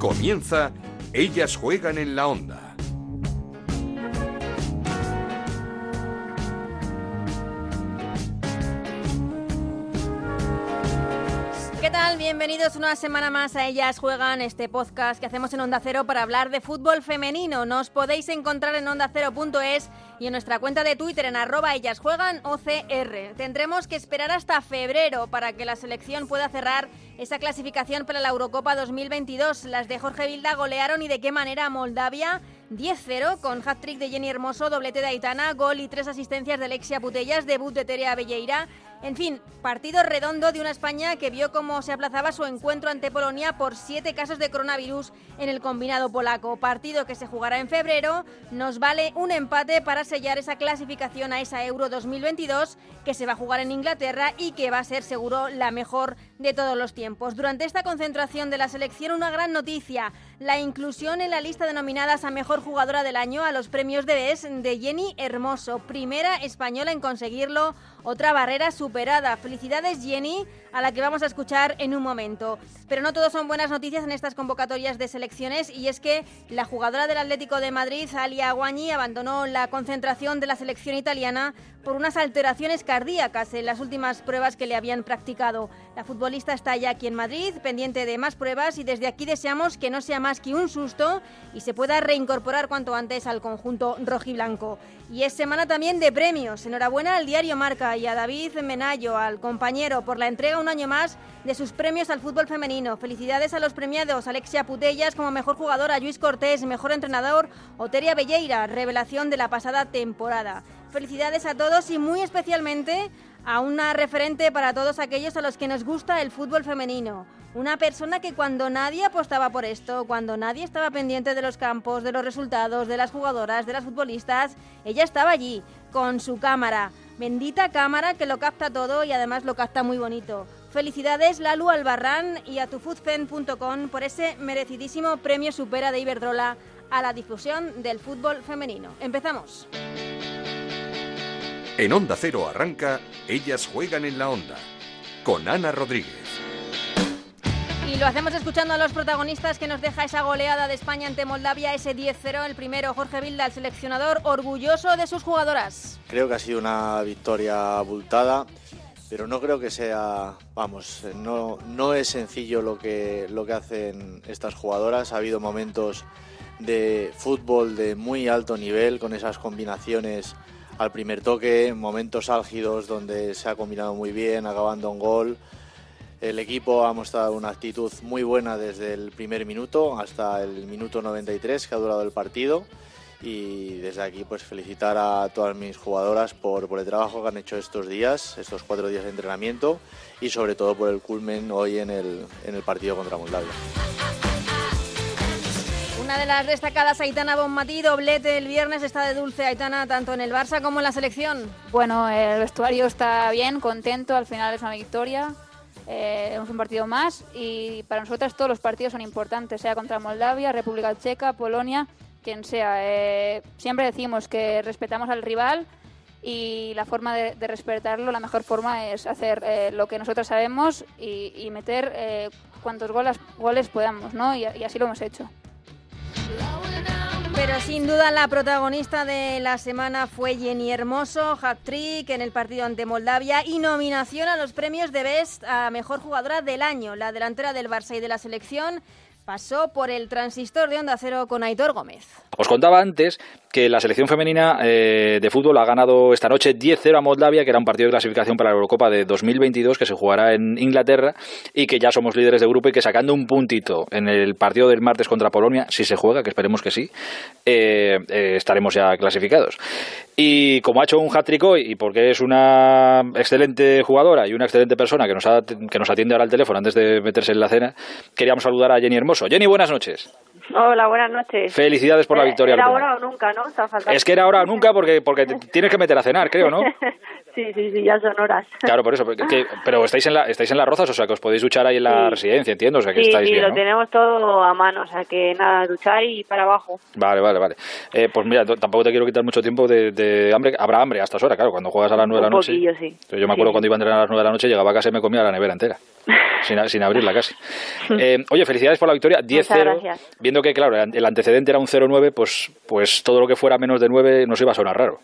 Comienza Ellas Juegan en la Onda. ¿Qué tal? Bienvenidos una semana más a Ellas Juegan, este podcast que hacemos en Onda Cero para hablar de fútbol femenino. Nos podéis encontrar en ondacero.es y en nuestra cuenta de Twitter en @ellasjueganOCR. Tendremos que esperar hasta febrero para que la selección pueda cerrar esa clasificación para la Eurocopa 2022. Las de Jorge Vilda golearon y de qué manera a Moldavia 10-0 con hat-trick de Jenny Hermoso, doblete de Aitana, gol y 3 asistencias de Alexia Putellas, debut de Otería Belleira. En fin, partido redondo de una España que vio cómo se aplazaba su encuentro ante Polonia por 7 casos de coronavirus en el combinado polaco. Partido que se jugará en febrero. Nos vale un empate para sellar esa clasificación a esa Euro 2022 que se va a jugar en Inglaterra y que va a ser seguro la mejor de todos los tiempos. Durante esta concentración de la selección, una gran noticia: la inclusión en la lista de nominadas a Mejor Jugadora del Año a los premios The Best de Jenny Hermoso, primera española en conseguirlo. Otra barrera superada. Felicidades, Jenny, a la que vamos a escuchar en un momento. Pero no todo son buenas noticias en estas convocatorias de selecciones, y es que la jugadora del Atlético de Madrid, Alia Guagni, abandonó la concentración de la selección italiana por unas alteraciones cardíacas en las últimas pruebas que le habían practicado. La futbolista está ya aquí en Madrid, pendiente de más pruebas, y desde aquí deseamos que no sea más que un susto y se pueda reincorporar cuanto antes al conjunto rojiblanco. Y es semana también de premios. Enhorabuena al diario Marca y a David Menayo, al compañero, por la entrega un año más de sus premios al fútbol femenino. Felicidades a los premiados: Alexia Putellas como mejor jugadora, Lluís Cortés mejor entrenador, Otería Belleira revelación de la pasada temporada. Felicidades a todos y muy especialmente a una referente para todos aquellos a los que nos gusta el fútbol femenino. Una persona que cuando nadie apostaba por esto, cuando nadie estaba pendiente de los campos, de los resultados, de las jugadoras, de las futbolistas, ella estaba allí con su cámara. Bendita cámara que lo capta todo y además lo capta muy bonito. Felicidades, Lalu Albarrán, y a Tufutfen.com por ese merecidísimo premio Supera de Iberdrola a la difusión del fútbol femenino. Empezamos. En Onda Cero arranca Ellas Juegan en la Onda con Ana Rodríguez. Y lo hacemos escuchando a los protagonistas que nos deja esa goleada de España ante Moldavia, ese 10-0. El primero, Jorge Vilda, el seleccionador, orgulloso de sus jugadoras. Creo que ha sido una victoria abultada, pero no creo que sea... Vamos, no es sencillo lo que hacen estas jugadoras. Ha habido momentos de fútbol de muy alto nivel, con esas combinaciones al primer toque, momentos álgidos donde se ha combinado muy bien, acabando en gol. El equipo ha mostrado una actitud muy buena desde el primer minuto hasta el minuto 93 que ha durado el partido, y desde aquí pues felicitar a todas mis jugadoras por el trabajo que han hecho estos días, estos 4 días de entrenamiento, y sobre todo por el culmen hoy en el partido contra Moldavia. Una de las destacadas, Aitana Bonmatí, doblete el viernes. Está de dulce Aitana tanto en el Barça como en la selección. Bueno, el vestuario está bien, contento, al final es una victoria. Hemos un partido más y para nosotras todos los partidos son importantes, sea contra Moldavia, República Checa, Polonia, quien sea. Siempre decimos que respetamos al rival y la forma de respetarlo, la mejor forma es hacer lo que nosotras sabemos y meter cuantos goles podamos, ¿no? Y así lo hemos hecho. Pero sin duda la protagonista de la semana fue Jenny Hermoso, hat-trick en el partido ante Moldavia y nominación a los premios de Best a Mejor Jugadora del Año. La delantera del Barça y de la selección pasó por el transistor de Onda Cero con Aitor Gómez. Os contaba antes que la selección femenina de fútbol ha ganado esta noche 10-0 a Moldavia, que era un partido de clasificación para la Eurocopa de 2022 que se jugará en Inglaterra, y que ya somos líderes de grupo y que sacando un puntito en el partido del martes contra Polonia, si se juega, que esperemos que sí, estaremos ya clasificados. Y como ha hecho un hat-trick hoy, y porque es una excelente jugadora y una excelente persona que nos atiende ahora al teléfono antes de meterse en la cena, queríamos saludar a Jenny Hermoso. Jenny, buenas noches. Hola, buenas noches. Felicidades por la victoria. Era ahora o nunca, ¿no? Es que era ahora o nunca porque tienes que meter a cenar, creo, ¿no? Sí, ya son horas. Claro, por eso. Pero estáis en Las Rozas, o sea, que os podéis duchar ahí en la residencia, entiendo. O sea, que estáis bien, ¿no? Lo tenemos todo a mano, o sea, que nada, duchar y para abajo. Vale. Pues mira, tampoco te quiero quitar mucho tiempo de hambre. Habrá hambre a estas horas, claro, cuando juegas a las 9 de la noche. Un poquillo, sí. Yo me acuerdo cuando iba a entrenar a las 9 de la noche, llegaba a casa y me comía la nevera entera, sin abrirla casi. Oye, felicidades por la victoria, 10-0. Viendo que, claro, el antecedente era un 0-9, pues todo lo que fuera menos de 9 nos iba a sonar raro.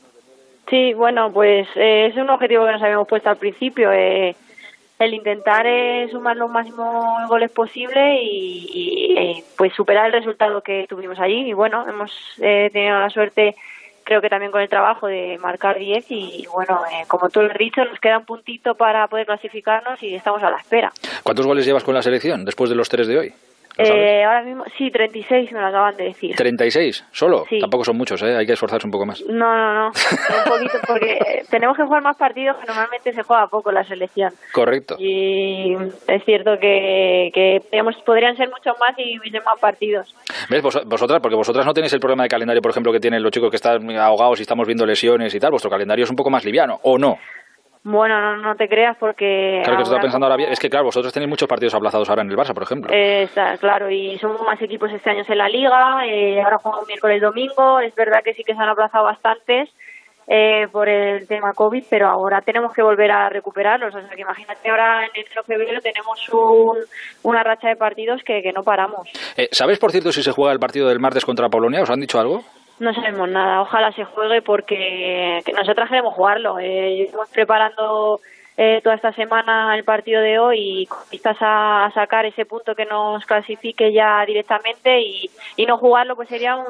Sí, bueno, pues es un objetivo que nos habíamos puesto al principio, el intentar sumar los máximos goles posible y pues superar el resultado que tuvimos allí. Y bueno, hemos tenido la suerte, creo que también con el trabajo, de marcar 10 y bueno, como tú lo has dicho, nos queda un puntito para poder clasificarnos y estamos a la espera. ¿Cuántos goles llevas con la selección después de los 3 de hoy? Ahora mismo, sí, 36 me lo acaban de decir. ¿36? ¿Solo? Sí. Tampoco son muchos, ¿eh? Hay que esforzarse un poco más. No, un poquito, porque tenemos que jugar más partidos, que normalmente se juega poco la selección. Correcto. Y es cierto que digamos, podrían ser muchos más y hubiesen más partidos. ¿Ves? Vosotras, porque vosotras no tenéis el problema de calendario, por ejemplo, que tienen los chicos que están ahogados y estamos viendo lesiones y tal. Vuestro calendario es un poco más liviano, ¿o no? Bueno, no te creas porque... Claro, que estoy pensando ahora bien. Es que, claro, vosotros tenéis muchos partidos aplazados ahora en el Barça, por ejemplo. Está, claro, y somos más equipos este año en la Liga. Ahora jugamos miércoles, domingo. Es verdad que sí que se han aplazado bastantes por el tema COVID, pero ahora tenemos que volver a recuperarlos. O sea, que imagínate, ahora en enero de febrero tenemos una racha de partidos que no paramos. ¿Sabes, por cierto, si se juega el partido del martes contra Polonia? ¿Os han dicho algo? No sabemos nada, ojalá se juegue porque nosotras queremos jugarlo. Estamos preparando toda esta semana el partido de hoy y vistas a sacar ese punto que nos clasifique ya directamente y no jugarlo pues sería un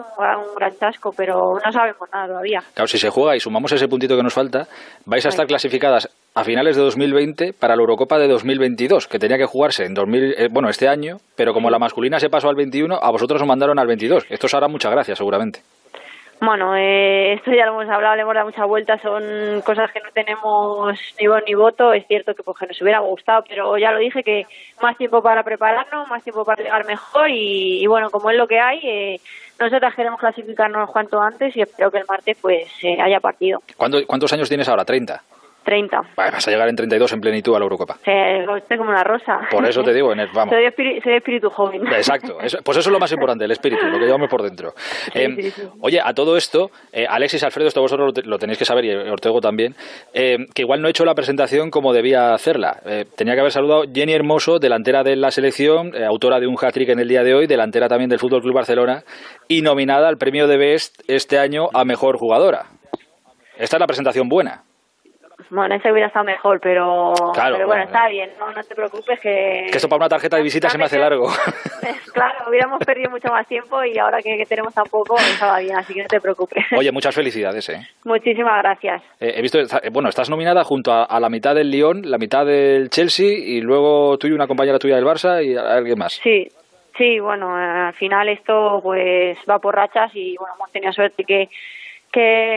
gran chasco, pero no sabemos nada todavía. Claro, si se juega y sumamos ese puntito que nos falta, vais a estar clasificadas a finales de 2020 para la Eurocopa de 2022, que tenía que jugarse en este año, pero como la masculina se pasó al 21, a vosotros os mandaron al 22. Esto os hará mucha gracia seguramente. Bueno, esto ya lo hemos hablado, le hemos dado muchas vueltas, son cosas que no tenemos ni voz ni voto. Es cierto que, pues, que nos hubiera gustado, pero ya lo dije, que más tiempo para prepararnos, más tiempo para llegar mejor y bueno, como es lo que hay, nosotras queremos clasificarnos cuanto antes y espero que el martes pues haya partido. ¿Cuántos años tienes ahora? ¿30? 30. Vale, vas a llegar en 32 en plenitud a la Eurocopa. Estoy como una rosa. Por eso te digo, vamos. Soy espíritu joven. Exacto. Pues eso es lo más importante, el espíritu, lo que llevamos por dentro. Sí. Oye, a todo esto, Alexis, Alfredo, esto vosotros lo tenéis que saber, y Ortego también, que igual no he hecho la presentación como debía hacerla. Tenía que haber saludado Jenny Hermoso, delantera de la selección, autora de un hat-trick en el día de hoy, delantera también del Fútbol Club Barcelona y nominada al premio The Best este año a Mejor Jugadora. Esta es la presentación buena. Bueno, ese hubiera estado mejor, pero bueno, está bien, no te preocupes que esto para una tarjeta de visita se me hace largo. Claro, hubiéramos perdido mucho más tiempo y ahora que tenemos tampoco estaba bien, así que no te preocupes. Oye, muchas felicidades, Muchísimas gracias. He visto, bueno, estás nominada junto a la mitad del Lyon, la mitad del Chelsea y luego tú y una compañera tuya del Barça y alguien más. Sí, bueno, al final esto pues va por rachas y bueno, hemos tenido suerte que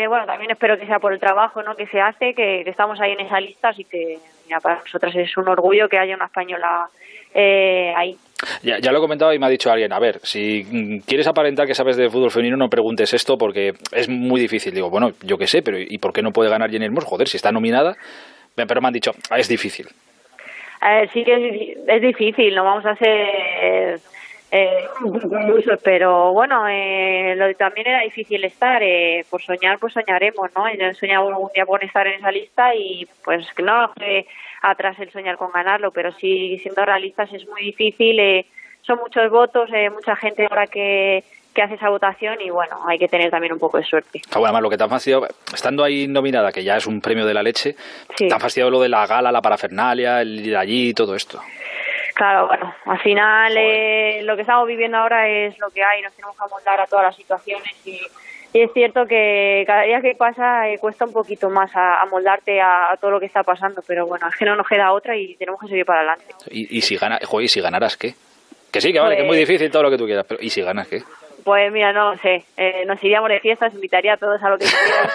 bueno, también espero que sea por el trabajo, ¿no?, que se hace, que estamos ahí en esa lista, así que mira, para nosotras es un orgullo que haya una española ahí. Ya lo he comentado y me ha dicho alguien, a ver, si quieres aparentar que sabes de fútbol femenino no preguntes esto porque es muy difícil. Digo, bueno, yo qué sé, pero ¿y por qué no puede ganar Jenny Hermoso? Joder, si está nominada. Pero me han dicho, es difícil. Sí que es difícil, no vamos a hacer... pero bueno, también era difícil estar, por soñar pues soñaremos, ¿no? Yo soñaba algún día con estar en esa lista y pues no atrás el soñar con ganarlo, pero sí, siendo realistas es muy difícil, son muchos votos, mucha gente ahora que hace esa votación y bueno, hay que tener también un poco de suerte. Ah, bueno, además lo que te han fastidiado, estando ahí nominada, que ya es un premio de la leche, sí. Te han fastidiado lo de la gala, la parafernalia, el ir allí, todo esto. Claro, bueno, al final lo que estamos viviendo ahora es lo que hay, nos tenemos que amoldar a todas las situaciones y es cierto que cada día que pasa cuesta un poquito más amoldarte a todo lo que está pasando, pero bueno, es que no nos queda otra y tenemos que seguir para adelante. ¿Y si ganaras qué? Que sí, que vale, que es muy difícil todo lo que tú quieras, pero ¿y si ganas qué? Pues mira, no lo sé. Nos iríamos de fiestas, invitaría a todos a lo que quieran.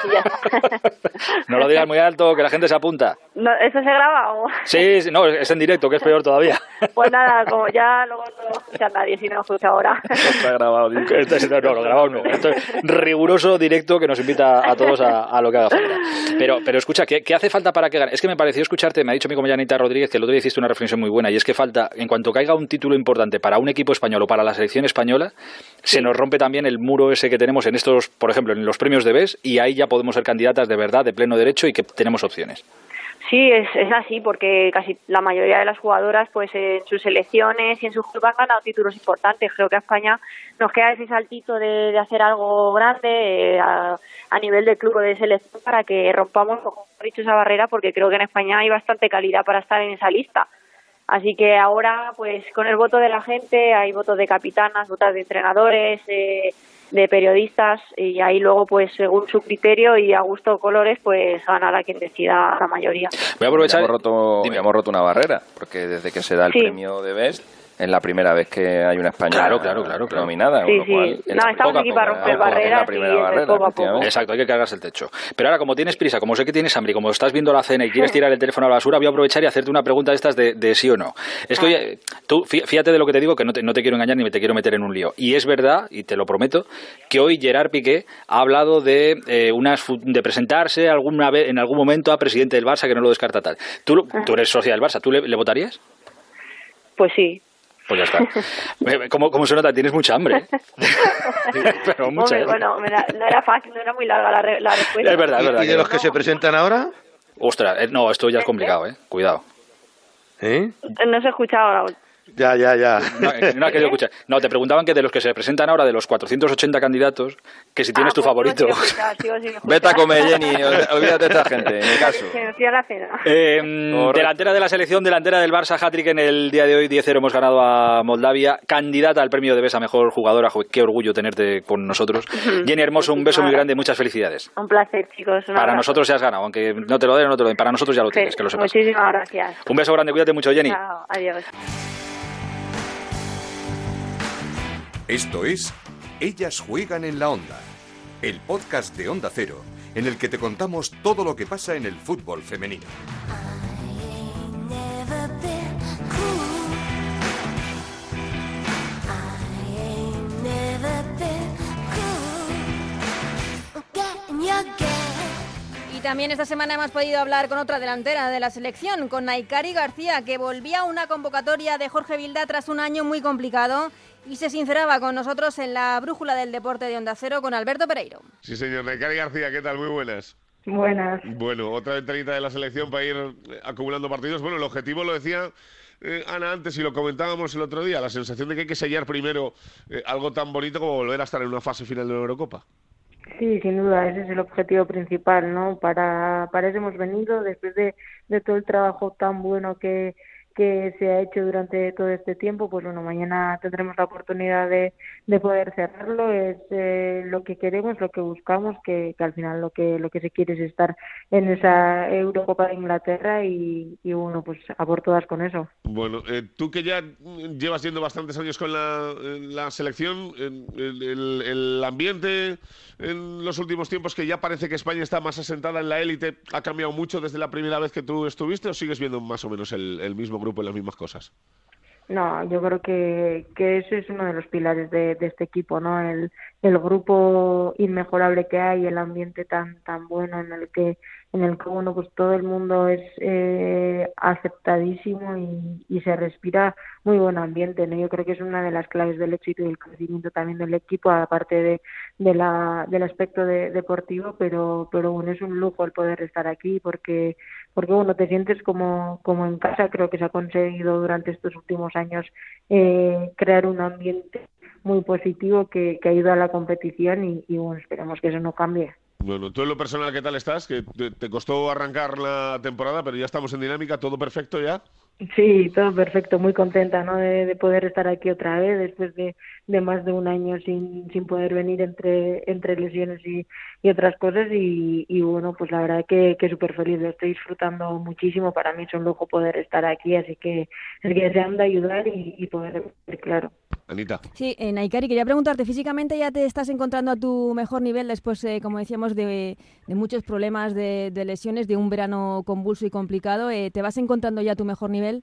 No lo digas muy alto, que la gente se apunta. No, ¿eso se graba o...? Sí, no, es en directo, que es peor todavía. Pues nada, como ya luego no lo escucha nadie, si no lo escucha ahora. Está grabado. No, lo grabado no. Esto es riguroso, directo, que nos invita a todos a lo que haga falta. Pero escucha, ¿qué hace falta para que gane? Es que me pareció escucharte, me ha dicho mi compañera Anita Rodríguez, que el otro día hiciste una reflexión muy buena, y es que falta, en cuanto caiga un título importante para un equipo español o para la selección española, se nos rompe también el muro ese que tenemos en estos, por ejemplo, en los premios de Best, y ahí ya podemos ser candidatas de verdad, de pleno derecho, y que tenemos opciones. Sí, es así, porque casi la mayoría de las jugadoras, pues en sus selecciones y en sus clubes han ganado títulos importantes. Creo que a España nos queda ese saltito de hacer algo grande a nivel de club o de selección para que rompamos, como he dicho, esa barrera, porque creo que en España hay bastante calidad para estar en esa lista. Así que ahora, pues con el voto de la gente, hay votos de capitanas, votos de entrenadores, de periodistas, y ahí luego, pues según su criterio y a gusto colores, pues ganará quien decida la mayoría. Voy a aprovechar. Hemos roto una barrera, porque desde que se da el premio de Best, es la primera vez que hay una española nominada. Sí, sí. No, estamos aquí para romper barreras. Exacto, hay que cargarse el techo. Pero ahora, como tienes prisa, como sé que tienes hambre, como estás viendo la cena y quieres tirar el teléfono a la basura, voy a aprovechar y hacerte una pregunta de estas de sí o no. Es que, oye, tú, fíjate de lo que te digo, que no te quiero engañar ni me te quiero meter en un lío. Y es verdad, y te lo prometo, que hoy Gerard Piqué ha hablado de presentarse alguna vez, en algún momento, a presidente del Barça, que no lo descarta tal. Tú eres socia del Barça, ¿tú le votarías? Pues sí. Pues ya está. ¿Cómo se nota? Tienes mucha hambre. Pero mucha hambre. Bueno, no era fácil, no era muy larga la respuesta. Es verdad, es verdad. ¿Y de los que se presentan ahora? Ostras, no, esto ya es complicado, cuidado. ¿Eh? No se escucha ahora. Ya. No ha querido escuchar. No, te preguntaban que de los que se presentan ahora, de los 480 candidatos, que si tienes tu favorito. Vete a comer, Jenny, olvídate de esta gente, en el caso. Delantera de la selección, delantera del Barça, hat-trick en el día de hoy, 10-0 hemos ganado a Moldavia, candidata al premio de Best a mejor jugadora. Qué orgullo tenerte con nosotros. Jenny Hermoso, un beso muy grande, muchas felicidades. Un placer, chicos. Para nosotros ya has ganado, aunque no te lo den, para nosotros ya lo tienes, que lo sepas. Muchísimas gracias. Un beso grande, cuídate mucho, Jenny. Chao, adiós. Esto es Ellas Juegan en la Onda, el podcast de Onda Cero, en el que te contamos todo lo que pasa en el fútbol femenino. También esta semana hemos podido hablar con otra delantera de la selección, con Nahikari García, que volvía a una convocatoria de Jorge Vilda tras un año muy complicado y se sinceraba con nosotros en la brújula del deporte de Onda Cero con Alberto Pereiro. Sí, señor. Nahikari García, ¿qué tal? Muy buenas. Buenas. Bueno, otra ventanita de la selección para ir acumulando partidos. Bueno, el objetivo lo decía Ana antes y lo comentábamos el otro día, la sensación de que hay que sellar primero algo tan bonito como volver a estar en una fase final de la Eurocopa. Sí, sin duda, ese es el objetivo principal, ¿no? Para eso hemos venido, después de todo el trabajo tan bueno que se ha hecho durante todo este tiempo, pues bueno, mañana tendremos la oportunidad de poder cerrarlo. Es lo que queremos, lo que buscamos, que al final lo que se quiere es estar en esa Eurocopa de Inglaterra y bueno, pues a por todas con eso. Bueno, tú que ya llevas yendo bastantes años con la selección, el ambiente en los últimos tiempos, que ya parece que España está más asentada en la élite, ¿ha cambiado mucho desde la primera vez que tú estuviste o sigues viendo más o menos el mismo grupo y las mismas cosas? No, yo creo que eso es uno de los pilares de este equipo, ¿no? El grupo inmejorable que hay, el ambiente tan bueno en el que bueno, pues todo el mundo es aceptadísimo y se respira muy buen ambiente, ¿no? Yo creo que es una de las claves del éxito y del crecimiento también del equipo, aparte del aspecto deportivo, pero bueno, es un lujo el poder estar aquí porque bueno, te sientes como en casa. Creo que se ha conseguido durante estos últimos años crear un ambiente muy positivo que ayuda a la competición y bueno, esperemos que eso no cambie. Bueno, tú en lo personal, ¿qué tal estás? Que te costó arrancar la temporada, pero ya estamos en dinámica, ¿todo perfecto ya? Sí, todo perfecto, muy contenta, ¿no? De poder estar aquí otra vez después de más de un año sin poder venir entre lesiones y otras cosas y bueno, pues la verdad que súper feliz, lo estoy disfrutando muchísimo, para mí es un lujo poder estar aquí, así que se han de ayudar y poder, claro. Anita. Sí, Nahikari, quería preguntarte, físicamente ya te estás encontrando a tu mejor nivel después, como decíamos, de muchos problemas de lesiones, de un verano convulso y complicado. ¿Te vas encontrando ya a tu mejor nivel?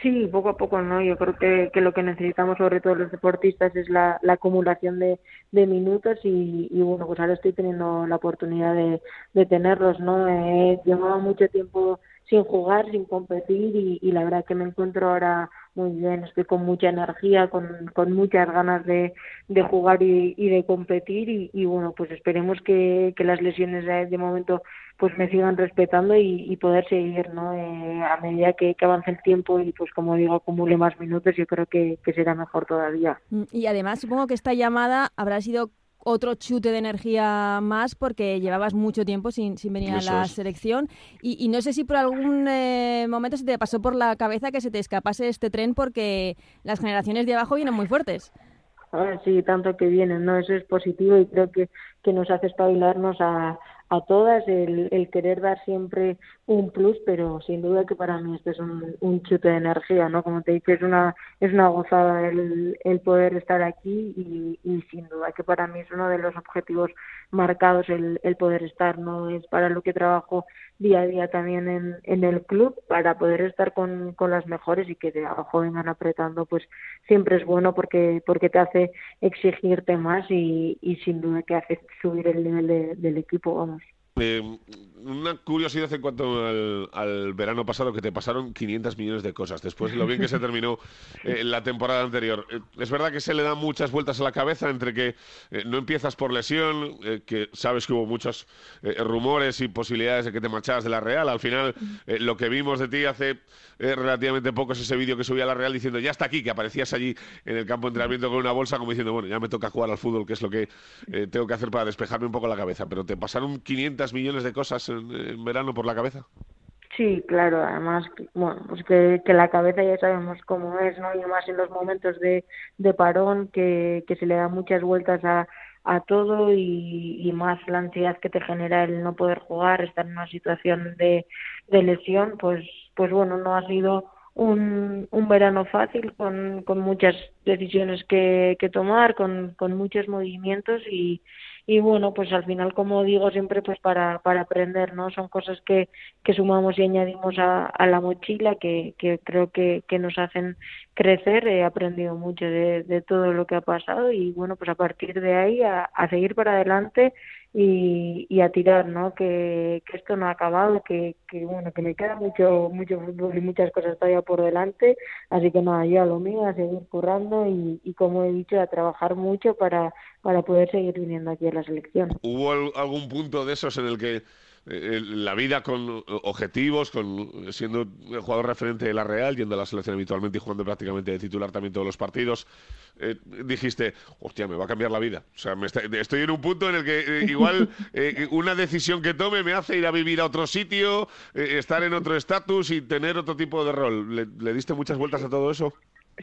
Sí, poco a poco, ¿no? Yo creo que lo que necesitamos, sobre todo los deportistas, es la acumulación de minutos y bueno, pues ahora estoy teniendo la oportunidad de tenerlos, ¿no? Llevaba mucho tiempo sin jugar, sin competir y la verdad que me encuentro ahora muy bien, estoy con mucha energía, con muchas ganas de jugar y de competir y bueno, pues esperemos que las lesiones de momento pues me sigan respetando y poder seguir, ¿no? A medida que avance el tiempo y pues como digo, acumule más minutos, yo creo que será mejor todavía. Y además supongo que esta llamada habrá sido otro chute de energía más porque llevabas mucho tiempo sin venir a la selección y no sé si por algún momento se te pasó por la cabeza que se te escapase este tren porque las generaciones de abajo vienen muy fuertes. Ahora sí, tanto que vienen, ¿no? Eso es positivo y creo que nos hace espabilarnos a todas el querer dar siempre un plus, pero sin duda que para mí esto es un chute de energía, ¿no? Como te he dicho, es una gozada el poder estar aquí y sin duda que para mí es uno de los objetivos marcados el poder estar, ¿no? Es para lo que trabajo día a día también en el club, para poder estar con las mejores y que de abajo vengan apretando, pues siempre es bueno porque te hace exigirte más y sin duda que hace subir el nivel del equipo, vamos. Una curiosidad en cuanto al verano pasado, que te pasaron 500 millones de cosas después de lo bien que se terminó la temporada anterior. Es verdad que se le dan muchas vueltas a la cabeza entre que no empiezas por lesión, que sabes que hubo muchos rumores y posibilidades de que te marchabas de la Real. Al final, lo que vimos de ti hace relativamente poco es ese vídeo que subí a la Real diciendo ya está aquí, que aparecías allí en el campo de entrenamiento con una bolsa como diciendo, bueno, ya me toca jugar al fútbol, que es lo que tengo que hacer para despejarme un poco la cabeza. Pero te pasaron 500 millones de cosas en verano por la cabeza. Sí, claro, además, bueno, pues que la cabeza ya sabemos cómo es, ¿no? Y más en los momentos de parón, que se le da muchas vueltas a todo y más la ansiedad que te genera el no poder jugar, estar en una situación de lesión, pues bueno, no ha sido un verano fácil, con muchas decisiones que tomar, con muchos movimientos y bueno, pues al final, como digo siempre, pues para aprender, ¿no? Son cosas que sumamos y añadimos a la mochila que creo que nos hacen crecer. He aprendido mucho de todo lo que ha pasado y bueno, pues a partir de ahí a seguir para adelante y a tirar, ¿no? Que esto no ha acabado, que bueno, que me queda mucho fútbol y muchas cosas todavía por delante, así que nada, yo a lo mío, a seguir currando y como he dicho, a trabajar mucho para poder seguir viniendo aquí a la selección. ¿Hubo algún punto de esos en el que la vida con objetivos, con siendo jugador referente de la Real, yendo a la selección habitualmente y jugando prácticamente de titular también todos los partidos, dijiste, hostia, me va a cambiar la vida? O sea, estoy en un punto en el que igual una decisión que tome me hace ir a vivir a otro sitio, estar en otro estatus y tener otro tipo de rol. ¿Le diste muchas vueltas a todo eso?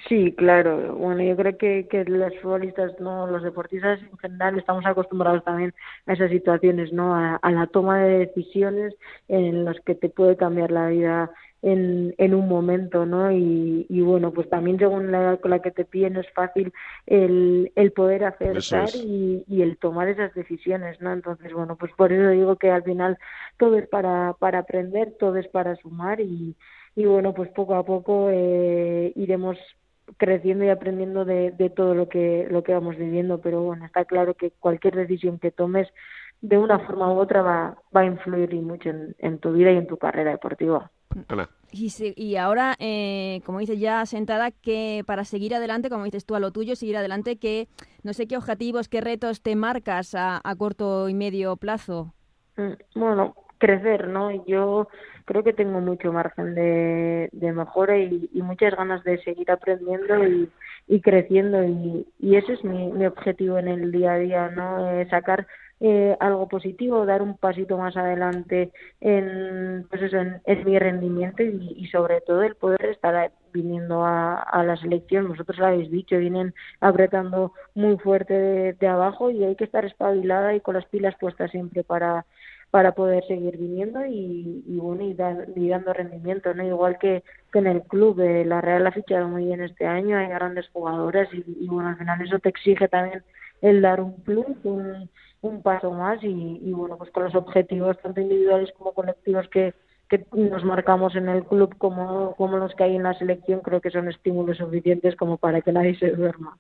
Sí, claro. Bueno, yo creo que los futbolistas, no, los deportistas en general, estamos acostumbrados también a esas situaciones, ¿no? A la toma de decisiones en las que te puede cambiar la vida en un momento, ¿no? Y bueno, pues también según la edad con la que te piden no es fácil el poder acertar y el tomar esas decisiones, ¿no? Entonces, bueno, pues por eso digo que al final todo es para aprender, todo es para sumar y bueno, pues poco a poco iremos creciendo y aprendiendo de todo lo que vamos viviendo, pero bueno, está claro que cualquier decisión que tomes de una forma u otra va a influir y mucho en tu vida y en tu carrera deportiva. Hola. Y ahora, como dices ya sentada, que para seguir adelante, como dices tú a lo tuyo, seguir adelante, que no sé qué objetivos, qué retos te marcas a corto y medio plazo. Bueno, crecer, ¿no? Yo creo que tengo mucho margen de mejora y muchas ganas de seguir aprendiendo y creciendo y ese es mi objetivo en el día a día, ¿no? Sacar algo positivo, dar un pasito más adelante en mi rendimiento y sobre todo el poder estar viniendo a la selección. Vosotros lo habéis dicho, vienen apretando muy fuerte de abajo y hay que estar espabilada y con las pilas puestas siempre para para poder seguir viniendo y dando rendimiento, ¿no? Igual que en el club, la Real ha fichado muy bien este año, hay grandes jugadoras y bueno, al final eso te exige también el dar un plus, un paso más y bueno, pues con los objetivos tanto individuales como colectivos que nos marcamos en el club como los que hay en la selección, creo que son estímulos suficientes como para que nadie se duerma.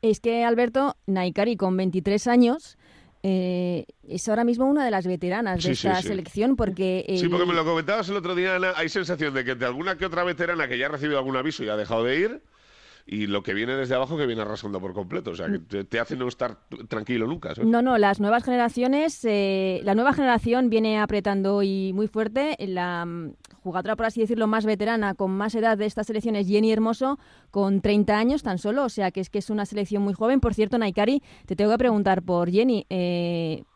Es que, Alberto, Nahikari con 23 años es ahora mismo una de las veteranas de esta selección porque... Sí, porque me lo comentabas el otro día, Ana, hay sensación de que de alguna que otra veterana que ya ha recibido algún aviso y ha dejado de ir, y lo que viene desde abajo que viene arrasando por completo, o sea, que te hace no estar tranquilo nunca, ¿sabes? No, las nuevas generaciones, la nueva generación viene apretando y muy fuerte. La jugadora, por así decirlo, más veterana, con más edad de esta selección es Jenny Hermoso, con 30 años tan solo, o sea, que es una selección muy joven. Por cierto, Nahikari, te tengo que preguntar por Jenny,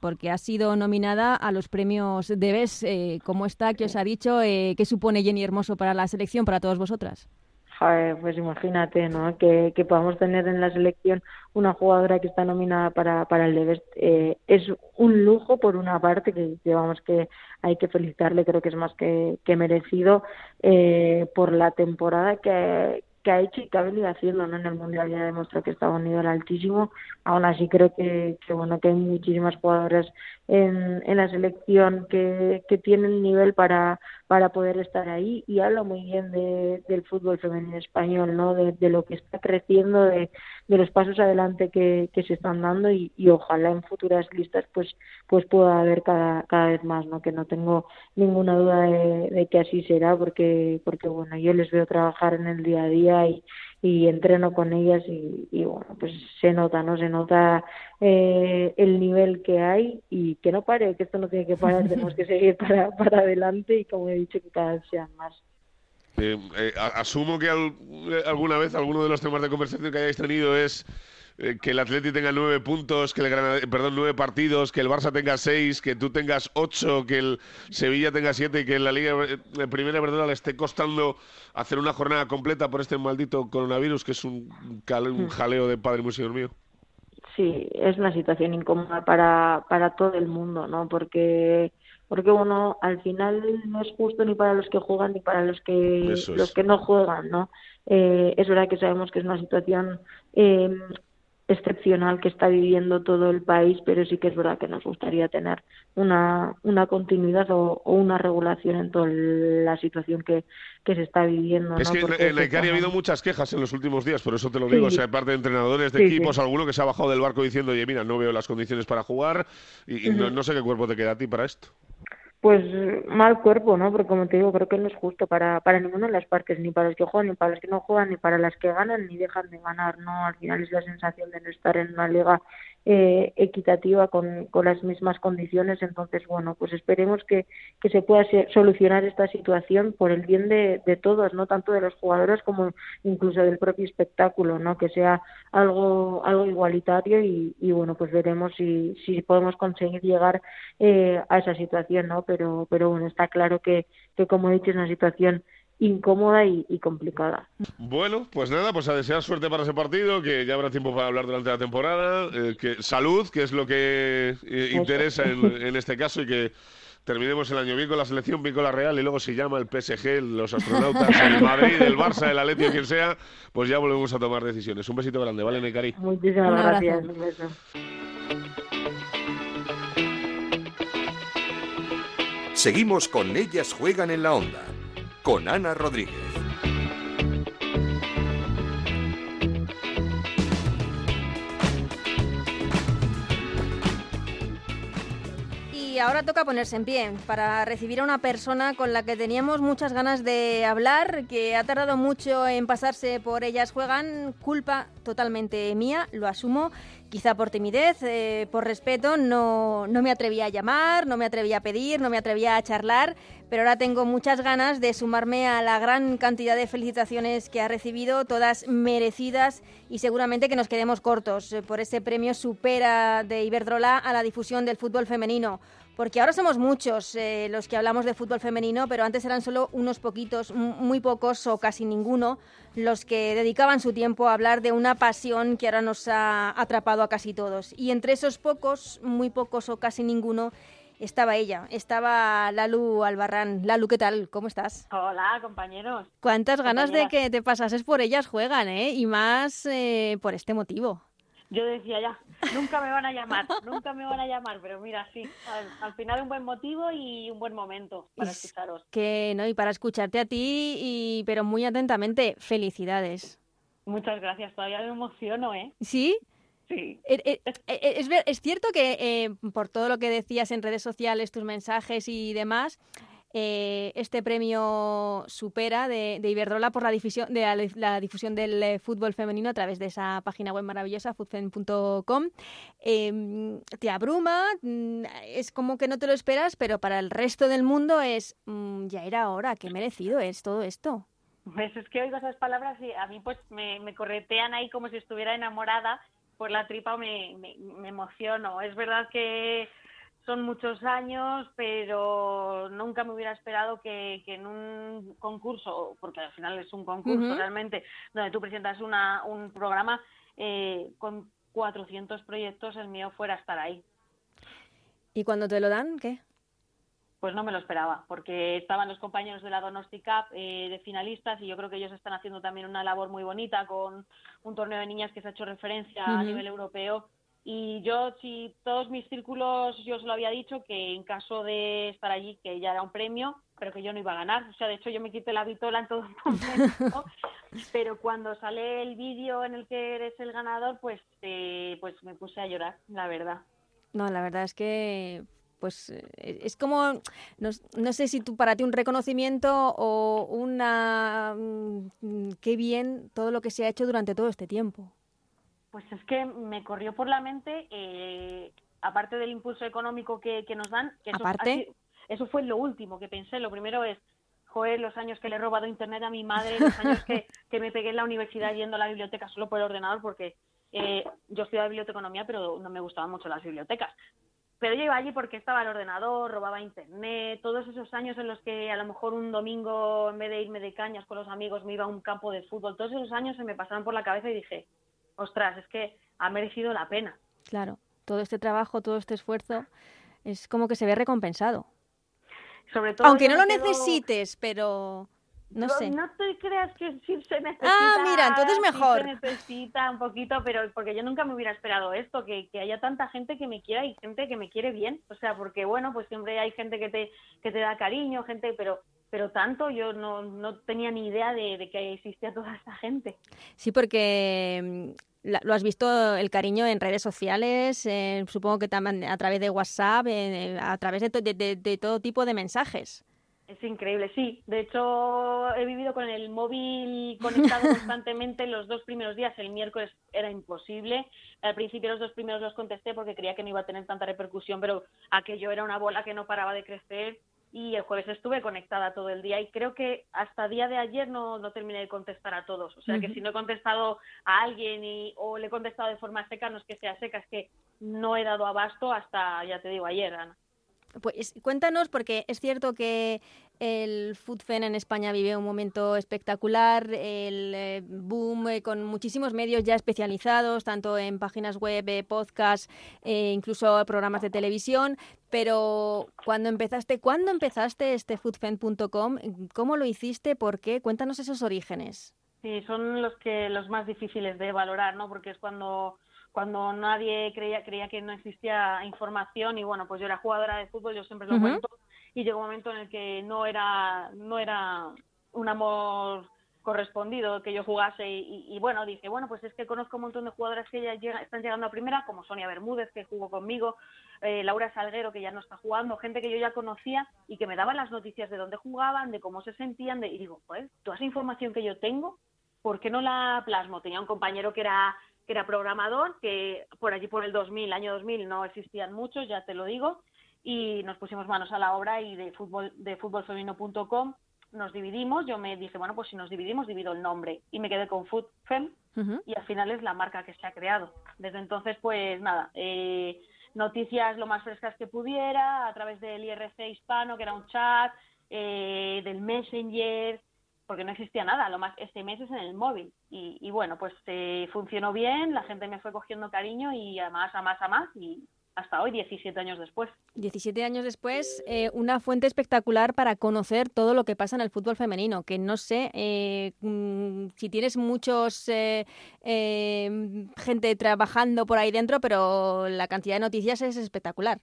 porque ha sido nominada a los premios The Best, ¿cómo está? ¿Qué os ha dicho? ¿Qué supone Jenny Hermoso para la selección, para todas vosotras? Joder, pues imagínate, ¿no? Que podamos tener en la selección una jugadora que está nominada para el The Best, es un lujo por una parte, que vamos, que hay que felicitarle, creo que es más que merecido, por la temporada que ha hecho y que ha venido haciendo, ¿no? En el Mundial ya demostró que estaba a un nivel altísimo. Aún así creo que bueno, que hay muchísimas jugadoras en la selección que tienen el nivel para poder estar ahí, y habla muy bien del fútbol femenino español, ¿no? De lo que está creciendo, de los pasos adelante que se están dando, y ojalá en futuras listas pues pueda haber cada vez más, ¿no? Que no tengo ninguna duda de que así será, porque bueno, yo les veo trabajar en el día a día y entreno con ellas y bueno, pues se nota el nivel que hay, y que no pare, que esto no tiene que parar, tenemos que seguir para adelante, y como he dicho, que cada vez sean más. Asumo que alguna vez alguno de los temas de conversación que hayáis tenido es que el Atleti tenga 9 puntos, que el Granada, perdón, 9 partidos, que el Barça tenga 6, que tú tengas 8, que el Sevilla tenga 7 y que en la Liga de Primera Iberdrola le esté costando hacer una jornada completa por este maldito coronavirus, que es un jaleo de padre muy señor mío. Sí, es una situación incómoda para todo el mundo, ¿no? Porque bueno, al final no es justo ni para los que juegan ni para los que no juegan, ¿no? Es verdad que sabemos que es una situación excepcional que está viviendo todo el país, pero sí que es verdad que nos gustaría tener una continuidad o una regulación en toda la situación que se está viviendo, ¿no? Es que en Nahikari ha habido muchas quejas en los últimos días, por eso te lo digo, o sea, aparte de entrenadores de equipos, alguno que se ha bajado del barco diciendo, oye, mira, no veo las condiciones para jugar, y no sé qué cuerpo te queda a ti para esto. Pues mal cuerpo, ¿no? Porque como te digo, creo que no es justo para ninguna de las partes, ni para los que juegan, ni para los que no juegan, ni para las que ganan, ni dejan de ganar, ¿no? Al final es la sensación de no estar en una liga equitativa con las mismas condiciones. Entonces, bueno, pues esperemos que se pueda solucionar esta situación por el bien de todos, ¿no? Tanto de los jugadores como incluso del propio espectáculo, ¿no? Que sea algo igualitario y bueno, pues veremos si podemos conseguir llegar a esa situación, ¿no? Pero bueno, está claro que como he dicho, es una situación incómoda y complicada. Bueno, pues nada, pues a desear suerte para ese partido, que ya habrá tiempo para hablar durante la temporada, que salud, que es lo que interesa en este caso, y que terminemos el año bien con la selección, bien con la Real, y luego si llama el PSG, los astronautas, el Madrid, el Barça, el Atleti o quien sea, pues ya volvemos a tomar decisiones. Un besito grande, ¿vale, Nahikari? Muchísimas gracias, un beso. Seguimos con Ellas Juegan en la Onda, con Ana Rodríguez. Y ahora toca ponerse en pie para recibir a una persona con la que teníamos muchas ganas de hablar, que ha tardado mucho en pasarse por Ellas Juegan, culpa totalmente mía, lo asumo. Quizá por timidez, por respeto, no me atreví a llamar, no me atreví a pedir, no me atreví a charlar, pero ahora tengo muchas ganas de sumarme a la gran cantidad de felicitaciones que ha recibido, todas merecidas, y seguramente que nos quedemos cortos por ese premio Supera de Iberdrola a la difusión del fútbol femenino. Porque ahora somos muchos los que hablamos de fútbol femenino, pero antes eran solo unos poquitos, muy pocos o casi ninguno, los que dedicaban su tiempo a hablar de una pasión que ahora nos ha atrapado a casi todos. Y entre esos pocos, muy pocos o casi ninguno, estaba ella, estaba Lalu Albarrán. Lalu, ¿qué tal? ¿Cómo estás? Hola, compañeros. ¿Cuántas ganas de que te pasases por Ellas Juegan, eh? Y más por este motivo. Yo decía ya, nunca me van a llamar, nunca me van a llamar, pero mira, sí, al final un buen motivo y un buen momento para escucharos. Que no, y para escucharte a ti, y pero muy atentamente, felicidades. Muchas gracias, todavía me emociono, ¿eh? ¿Sí? Sí. Es cierto que por todo lo que decías en redes sociales, tus mensajes y demás, este premio supera de Iberdrola por la difusión del fútbol femenino a través de esa página web maravillosa, Tufutfen.com. Te abruma, es como que no te lo esperas, pero para el resto del mundo es, ya era hora, qué merecido es todo esto. Pues es que oigo esas palabras y a mí pues me corretean ahí como si estuviera enamorada. Por la tripa me emociono. Es verdad que son muchos años, pero nunca me hubiera esperado que en un concurso, porque al final es un concurso realmente, donde tú presentas un programa con 400 proyectos, el mío fuera a estar ahí. ¿Y cuando te lo dan, qué? Pues no me lo esperaba, porque estaban los compañeros de la Donosti Cup de finalistas y yo creo que ellos están haciendo también una labor muy bonita con un torneo de niñas que se ha hecho referencia a nivel europeo. Y yo, si todos mis círculos, yo se lo había dicho, que en caso de estar allí, que ya era un premio, pero que yo no iba a ganar. O sea, de hecho, yo me quité la vitola en todo momento, pero cuando sale el vídeo en el que eres el ganador, pues me puse a llorar, la verdad. No, la verdad es que... Pues es como, no sé si tú, para ti un reconocimiento o una... Qué bien todo lo que se ha hecho durante todo este tiempo. Pues es que me corrió por la mente, aparte del impulso económico que nos dan. Que aparte. Eso fue lo último que pensé. Lo primero es, joder, los años que le he robado internet a mi madre, los años que me pegué en la universidad yendo a la biblioteca solo por el ordenador, porque yo estudiaba biblioteconomía, pero no me gustaban mucho las bibliotecas. Pero yo iba allí porque estaba el ordenador, robaba internet, todos esos años en los que a lo mejor un domingo, en vez de irme de cañas con los amigos, me iba a un campo de fútbol. Todos esos años se me pasaron por la cabeza y dije, ostras, es que ha merecido la pena. Claro, todo este trabajo, todo este esfuerzo, es como que se ve recompensado. Sobre todo, aunque no lo necesites, pero... No sé. No te creas que sí se necesita. Ah, mira, entonces mejor. Sí se necesita un poquito, pero porque yo nunca me hubiera esperado esto, que haya tanta gente que me quiera y gente que me quiere bien. O sea, porque bueno, pues siempre hay gente que te da cariño, gente, pero tanto, yo no tenía ni idea de que existía toda esta gente. Sí, porque lo has visto el cariño en redes sociales, supongo que también a través de WhatsApp, a través de todo tipo de mensajes. Es increíble, sí. De hecho, he vivido con el móvil conectado constantemente los dos primeros días. El miércoles era imposible. Al principio los dos primeros los contesté porque creía que no iba a tener tanta repercusión, pero aquello era una bola que no paraba de crecer. Y el jueves estuve conectada todo el día y creo que hasta día de ayer no terminé de contestar a todos. O sea, que si no he contestado a alguien o le he contestado de forma seca, no es que sea seca, es que no he dado abasto hasta, ya te digo, ayer, Ana. Pues cuéntanos, porque es cierto que el FUTFEN en España vive un momento espectacular, el boom con muchísimos medios ya especializados, tanto en páginas web, podcasts, incluso programas de televisión, pero ¿cuándo empezaste este Futfen.com? ¿Cómo lo hiciste? ¿Por qué? Cuéntanos esos orígenes. Sí, son los más difíciles de valorar, ¿no? Porque es cuando nadie creía que no existía información y bueno, pues yo era jugadora de fútbol, yo siempre lo cuento, y llegó un momento en el que no era un amor correspondido que yo jugase y bueno, dije, bueno, pues es que conozco un montón de jugadoras que ya están llegando a primera, como Sonia Bermúdez, que jugó conmigo, Laura Salguero, que ya no está jugando, gente que yo ya conocía y que me daban las noticias de dónde jugaban, de cómo se sentían, y digo, pues, toda esa información que yo tengo, ¿por qué no la plasmo? Tenía un compañero que era programador, que por allí por el 2000, año 2000, no existían muchos, ya te lo digo, y nos pusimos manos a la obra y de futbolfemenino.com nos dividimos. Yo me dije, bueno, pues si nos dividimos, divido el nombre, y me quedé con FUTFEM, y al final es la marca que se ha creado. Desde entonces, pues nada, noticias lo más frescas que pudiera, a través del IRC hispano, que era un chat, del Messenger... porque no existía nada, lo más SMS es en el móvil. Y bueno, pues funcionó bien, la gente me fue cogiendo cariño y a más, y hasta hoy, 17 años después. 17 años después, una fuente espectacular para conocer todo lo que pasa en el fútbol femenino, que no sé si tienes muchos gente trabajando por ahí dentro, pero la cantidad de noticias es espectacular.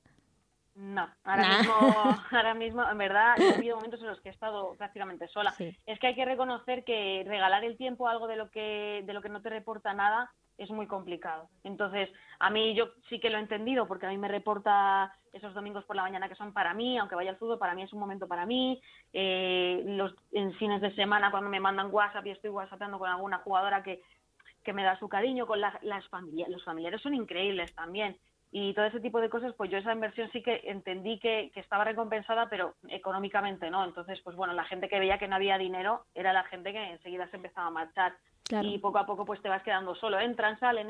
No, ahora mismo, en verdad, he habido momentos en los que he estado prácticamente sola. Sí. Es que hay que reconocer que regalar el tiempo a algo de lo que no te reporta nada es muy complicado. Entonces, a mí yo sí que lo he entendido, porque a mí me reporta esos domingos por la mañana que son para mí, aunque vaya al fútbol, para mí es un momento para mí. En fines de semana, cuando me mandan WhatsApp y estoy WhatsAppando con alguna jugadora que me da su cariño, con las familias. Los familiares son increíbles también. Y todo ese tipo de cosas, pues yo esa inversión sí que entendí que estaba recompensada, pero económicamente no. Entonces, pues bueno, la gente que veía que no había dinero era la gente que enseguida se empezaba a marchar. Claro. Y poco a poco pues te vas quedando solo. Entran, salen,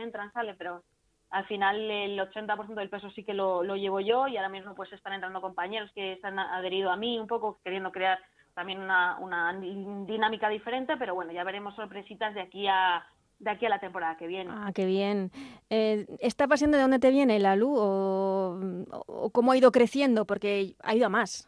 pero al final el 80% del peso sí que lo llevo yo, y ahora mismo pues están entrando compañeros que están adheridos a mí un poco, queriendo crear también una dinámica diferente, pero bueno, ya veremos sorpresitas de aquí a la temporada que viene. Ah, qué bien. ¿Esta pasión de dónde te viene, Lalu? ¿O cómo ha ido creciendo? Porque ha ido a más.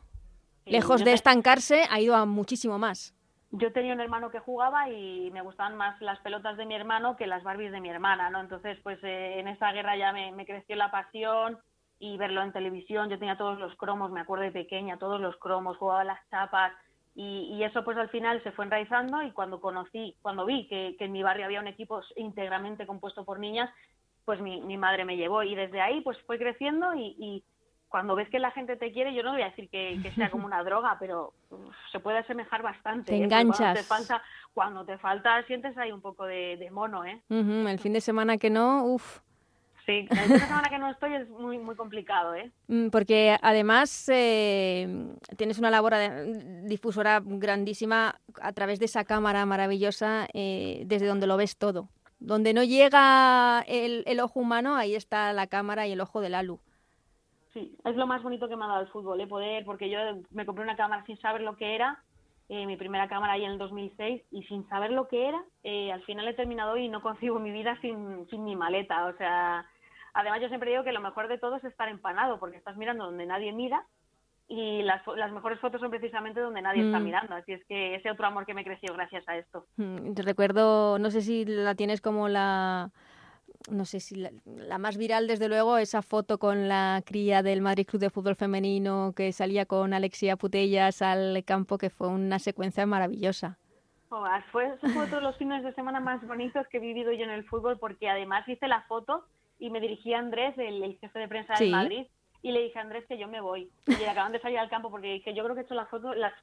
Sí, lejos de estancarse, ha ido a muchísimo más. Yo tenía un hermano que jugaba y me gustaban más las pelotas de mi hermano que las Barbies de mi hermana, ¿no? Entonces, pues en esa guerra ya me creció la pasión, y verlo en televisión. Yo tenía todos los cromos, me acuerdo de pequeña, todos los cromos, jugaba las chapas. Y eso pues al final se fue enraizando, y cuando vi que en mi barrio había un equipo íntegramente compuesto por niñas, pues mi madre me llevó, y desde ahí pues fue creciendo, y cuando ves que la gente te quiere, yo no voy a decir que sea como una droga, pero se puede asemejar bastante. Te enganchas. Cuando te falta sientes ahí un poco de mono, ¿eh? Uh-huh, el fin de semana que no, uff. Sí, la semana que no estoy es muy muy complicado, ¿eh? Porque además tienes una labor difusora grandísima a través de esa cámara maravillosa, desde donde lo ves todo. Donde no llega el ojo humano, ahí está la cámara y el ojo de Lalu. Sí, es lo más bonito que me ha dado el fútbol, porque yo me compré una cámara sin saber lo que era, mi primera cámara ahí en el 2006, y sin saber lo que era, al final he terminado y no concibo mi vida sin mi maleta, o sea... Además, yo siempre digo que lo mejor de todo es estar empanado, porque estás mirando donde nadie mira, y las mejores fotos son precisamente donde nadie está mirando. Así es que ese otro amor que me creció gracias a esto. Te recuerdo, no sé si la tienes como la más viral, desde luego, esa foto con la cría del Madrid Club de Fútbol Femenino que salía con Alexia Putellas al campo, que fue una secuencia maravillosa. Fue otro de los fines de semana más bonitos que he vivido yo en el fútbol, porque además hice la foto y me dirigí a Andrés, el jefe de prensa de Madrid, y le dije a Andrés que yo me voy. Y acaban de salir al campo, porque dije, yo creo que he hecho las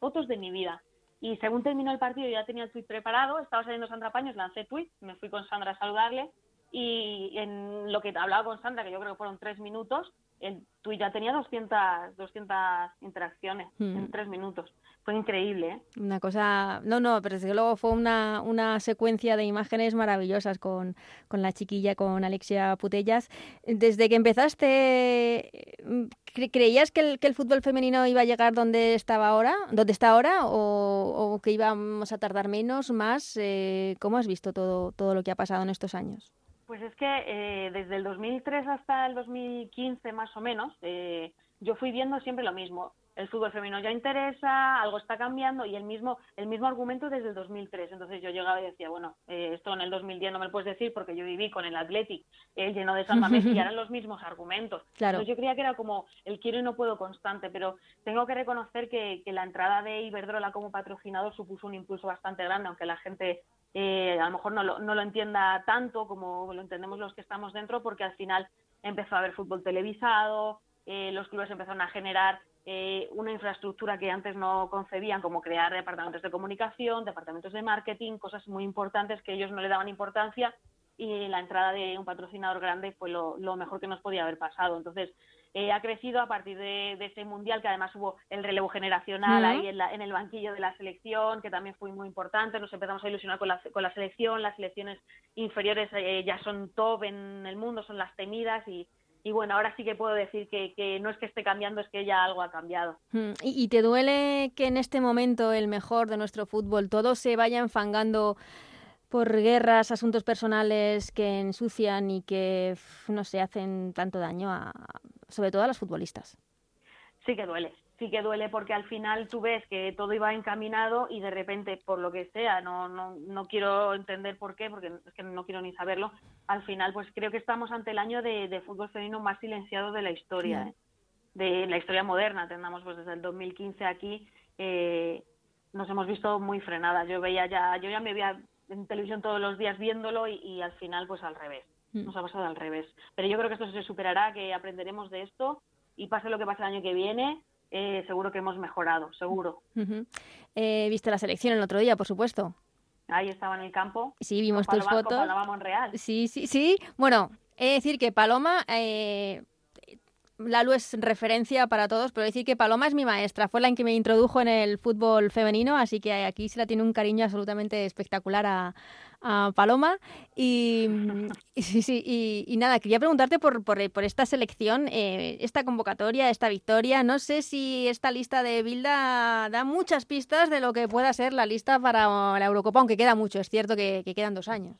fotos de mi vida. Y según terminó el partido, yo ya tenía el tuit preparado, estaba saliendo Sandra Paños, lancé tuit, me fui con Sandra a saludarle, y en lo que hablaba con Sandra, que yo creo que fueron 3 minutos, el tuit ya tenía 200 interacciones en 3 minutos. Fue increíble, ¿eh? Una cosa... No, pero desde luego fue una secuencia de imágenes maravillosas con la chiquilla, con Alexia Putellas. Desde que empezaste, ¿creías que el fútbol femenino iba a llegar donde está ahora? ¿O que íbamos a tardar menos, más? ¿Cómo has visto todo lo que ha pasado en estos años? Pues es que desde el 2003 hasta el 2015, más o menos, yo fui viendo siempre lo mismo. El fútbol femenino ya interesa, algo está cambiando, y el mismo argumento desde el 2003. Entonces yo llegaba y decía, bueno, esto en el 2010 no me lo puedes decir, porque yo viví con el Athletic, lleno de San Mamés, y eran los mismos argumentos. Claro. Entonces yo creía que era como el quiero y no puedo constante, pero tengo que reconocer que la entrada de Iberdrola como patrocinador supuso un impulso bastante grande, aunque la gente a lo mejor no lo entienda tanto como lo entendemos los que estamos dentro, porque al final empezó a haber fútbol televisado, los clubes empezaron a generar una infraestructura que antes no concebían, como crear departamentos de comunicación, departamentos de marketing, cosas muy importantes que ellos no le daban importancia, y la entrada de un patrocinador grande fue lo mejor que nos podía haber pasado. Entonces ha crecido a partir de ese mundial, que además hubo el relevo generacional ahí en el banquillo de la selección, que también fue muy importante. Nos empezamos a ilusionar con la selección. Las selecciones inferiores ya son top en el mundo, son las temidas, Y bueno, ahora sí que puedo decir que no es que esté cambiando, es que ya algo ha cambiado. ¿Y te duele que en este momento el mejor de nuestro fútbol todo se vaya enfangando por guerras, asuntos personales que ensucian y que, no sé, hacen tanto daño a, sobre todo a las futbolistas. Sí que duele porque al final tú ves que todo iba encaminado y de repente, por lo que sea, no quiero entender por qué, porque es que no quiero ni saberlo, al final pues creo que estamos ante el año de fútbol femenino más silenciado de la historia, de la historia moderna, tengamos pues desde el 2015 aquí, nos hemos visto muy frenadas. Yo ya me veía en televisión todos los días viéndolo y al final pues al revés, nos ha pasado al revés. Pero yo creo que esto se superará, que aprenderemos de esto y pase lo que pase el año que viene, seguro que hemos mejorado, seguro. ¿Viste la selección el otro día, por supuesto? Ahí estaba en el campo. Sí, vimos tus fotos. Con Paloma Monreal. Sí, sí, sí. Bueno, he de decir que Paloma... Lalu es referencia para todos, pero decir que Paloma es mi maestra, fue la en que me introdujo en el fútbol femenino, así que aquí se la tiene un cariño absolutamente espectacular a Paloma. Y nada, quería preguntarte por esta selección, esta convocatoria, esta victoria. No sé si esta lista de Vilda da muchas pistas de lo que pueda ser la lista para la Eurocopa, aunque queda mucho, es cierto que quedan 2 años.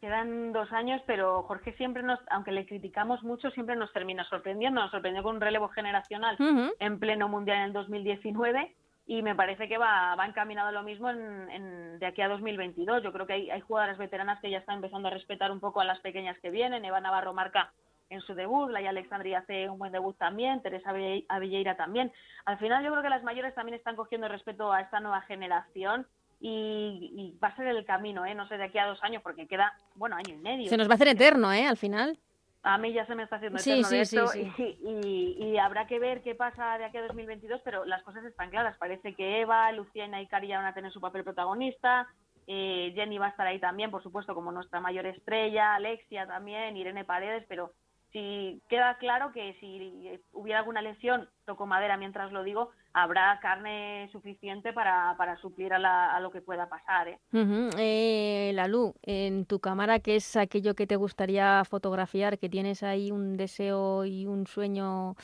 Quedan 2 años, pero Jorge siempre nos, aunque le criticamos mucho, siempre nos termina sorprendiendo. Nos sorprendió con un relevo generacional en pleno mundial en el 2019 y me parece que va encaminado lo mismo de aquí a 2022. Yo creo que hay jugadoras veteranas que ya están empezando a respetar un poco a las pequeñas que vienen. Eva Navarro marca en su debut, Laia Alexandria hace un buen debut también, Teresa Velleira también. Al final yo creo que las mayores también están cogiendo respeto a esta nueva generación. Y va a ser el camino, no sé, de aquí a 2 años, porque queda, bueno, 1 año y medio. Se nos va a hacer eterno, al final. A mí ya se me está haciendo eterno esto. Sí. Y habrá que ver qué pasa de aquí a 2022, pero las cosas están claras. Parece que Eva, Lucía y Nahikari ya van a tener su papel protagonista. Jenny va a estar ahí también, por supuesto, como nuestra mayor estrella. Alexia también, Irene Paredes, pero sí queda claro que si hubiera alguna lesión, toco madera mientras lo digo, habrá carne suficiente para suplir a lo que pueda pasar. Lalu, en tu cámara, ¿qué es aquello que te gustaría fotografiar? ¿Que tienes ahí un deseo y un sueño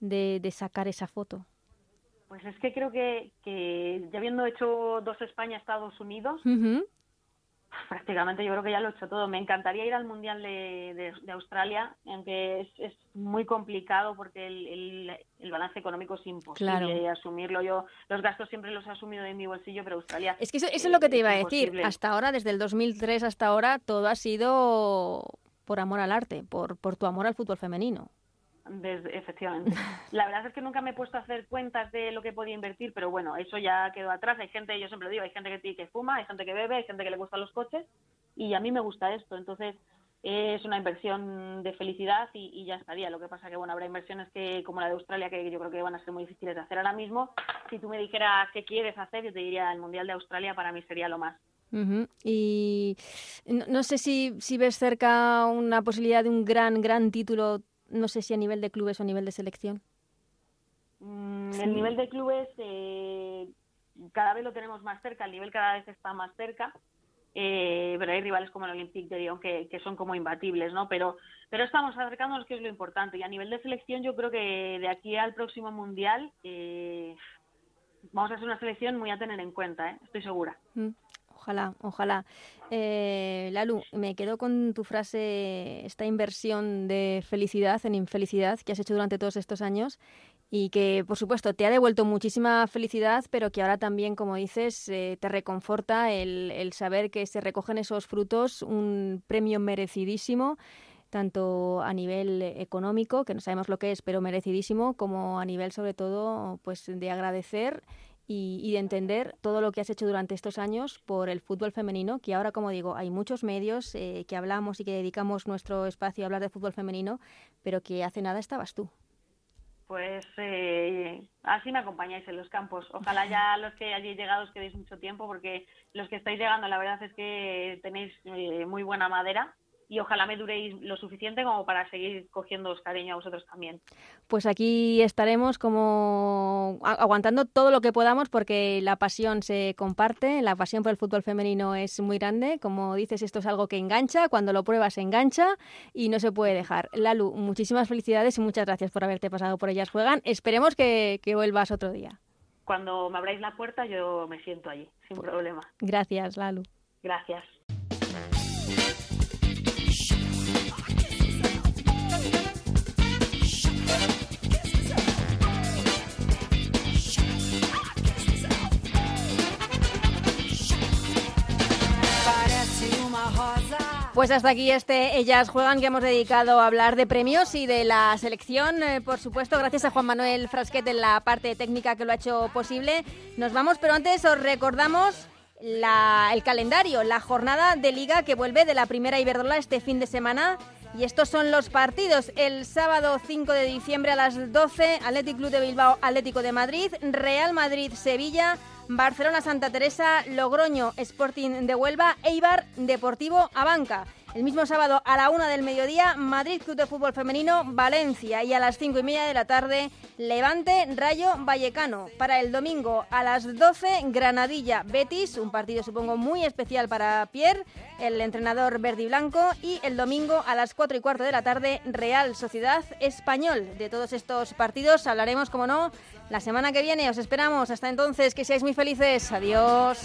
de sacar esa foto? Pues es que creo que ya habiendo hecho 2 España-Estados Unidos, prácticamente yo creo que ya lo he hecho todo. Me encantaría ir al Mundial de Australia, aunque es muy complicado porque el balance económico es imposible asumirlo. Yo los gastos siempre los he asumido de mi bolsillo, pero Australia... Es que eso es lo que te iba a decir. Imposible. Hasta ahora, desde el 2003 hasta ahora, todo ha sido por amor al arte, por tu amor al fútbol femenino. Efectivamente. La verdad es que nunca me he puesto a hacer cuentas de lo que podía invertir, pero bueno, eso ya quedó atrás. Hay gente, yo siempre lo digo, hay gente que fuma, hay gente que bebe, hay gente que le gustan los coches y a mí me gusta esto. Entonces es una inversión de felicidad y ya estaría. Lo que pasa que, bueno, habrá inversiones que como la de Australia que yo creo que van a ser muy difíciles de hacer ahora mismo. Si tú me dijeras qué quieres hacer, yo te diría el Mundial de Australia para mí sería lo más. Y no sé si ves cerca una posibilidad de un gran título. No sé si a nivel de clubes o a nivel de selección. El nivel de clubes cada vez lo tenemos más cerca, el nivel cada vez está más cerca, pero hay rivales como el Olympique de Lyon que son como imbatibles, ¿no? Pero estamos acercándonos, que es lo importante. Y a nivel de selección yo creo que de aquí al próximo Mundial vamos a hacer una selección muy a tener en cuenta, estoy segura. Ojalá. Lalu, me quedo con tu frase, esta inversión de felicidad en infelicidad que has hecho durante todos estos años y que, por supuesto, te ha devuelto muchísima felicidad, pero que ahora también, como dices, te reconforta el saber que se recogen esos frutos, un premio merecidísimo, tanto a nivel económico, que no sabemos lo que es, pero merecidísimo, como a nivel, sobre todo, pues de agradecer y de entender todo lo que has hecho durante estos años por el fútbol femenino, que ahora, como digo, hay muchos medios que hablamos y que dedicamos nuestro espacio a hablar de fútbol femenino, pero que hace nada estabas tú. Pues así me acompañáis en los campos. Ojalá ya los que hayáis llegado os quedéis mucho tiempo, porque los que estáis llegando la verdad es que tenéis muy buena madera. Y ojalá me duréis lo suficiente como para seguir cogiéndoos cariño a vosotros también. Pues aquí estaremos como aguantando todo lo que podamos, porque la pasión se comparte, la pasión por el fútbol femenino es muy grande. Como dices, esto es algo que engancha, cuando lo pruebas engancha y no se puede dejar. Lalu, muchísimas felicidades y muchas gracias por haberte pasado por Ellas Juegan. Esperemos que vuelvas otro día. Cuando me abráis la puerta yo me siento allí, sin problema. Gracias, Lalu. Gracias. Pues hasta aquí este Ellas Juegan, que hemos dedicado a hablar de premios y de la selección, por supuesto, gracias a Juan Manuel Frasquet en la parte técnica que lo ha hecho posible. Nos vamos, pero antes os recordamos el calendario, la jornada de Liga que vuelve de la primera Iberdrola este fin de semana. Y estos son los partidos. El sábado 5 de diciembre a las 12, Atlético Club de Bilbao, Atlético de Madrid, Real Madrid, Sevilla, Barcelona, Santa Teresa, Logroño, Sporting de Huelva, Eibar, Deportivo, Abanca. El mismo sábado a la 1 del mediodía, Madrid Club de Fútbol Femenino, Valencia. Y a las 5 y media de la tarde, Levante, Rayo Vallecano. Para el domingo a las 12, Granadilla, Betis, un partido supongo muy especial para Pierre, el entrenador verdiblanco. Y el domingo a las 4 y cuarto de la tarde, Real Sociedad, Español. De todos estos partidos hablaremos, como no, la semana que viene. Os esperamos. Hasta entonces, que seáis muy felices. Adiós.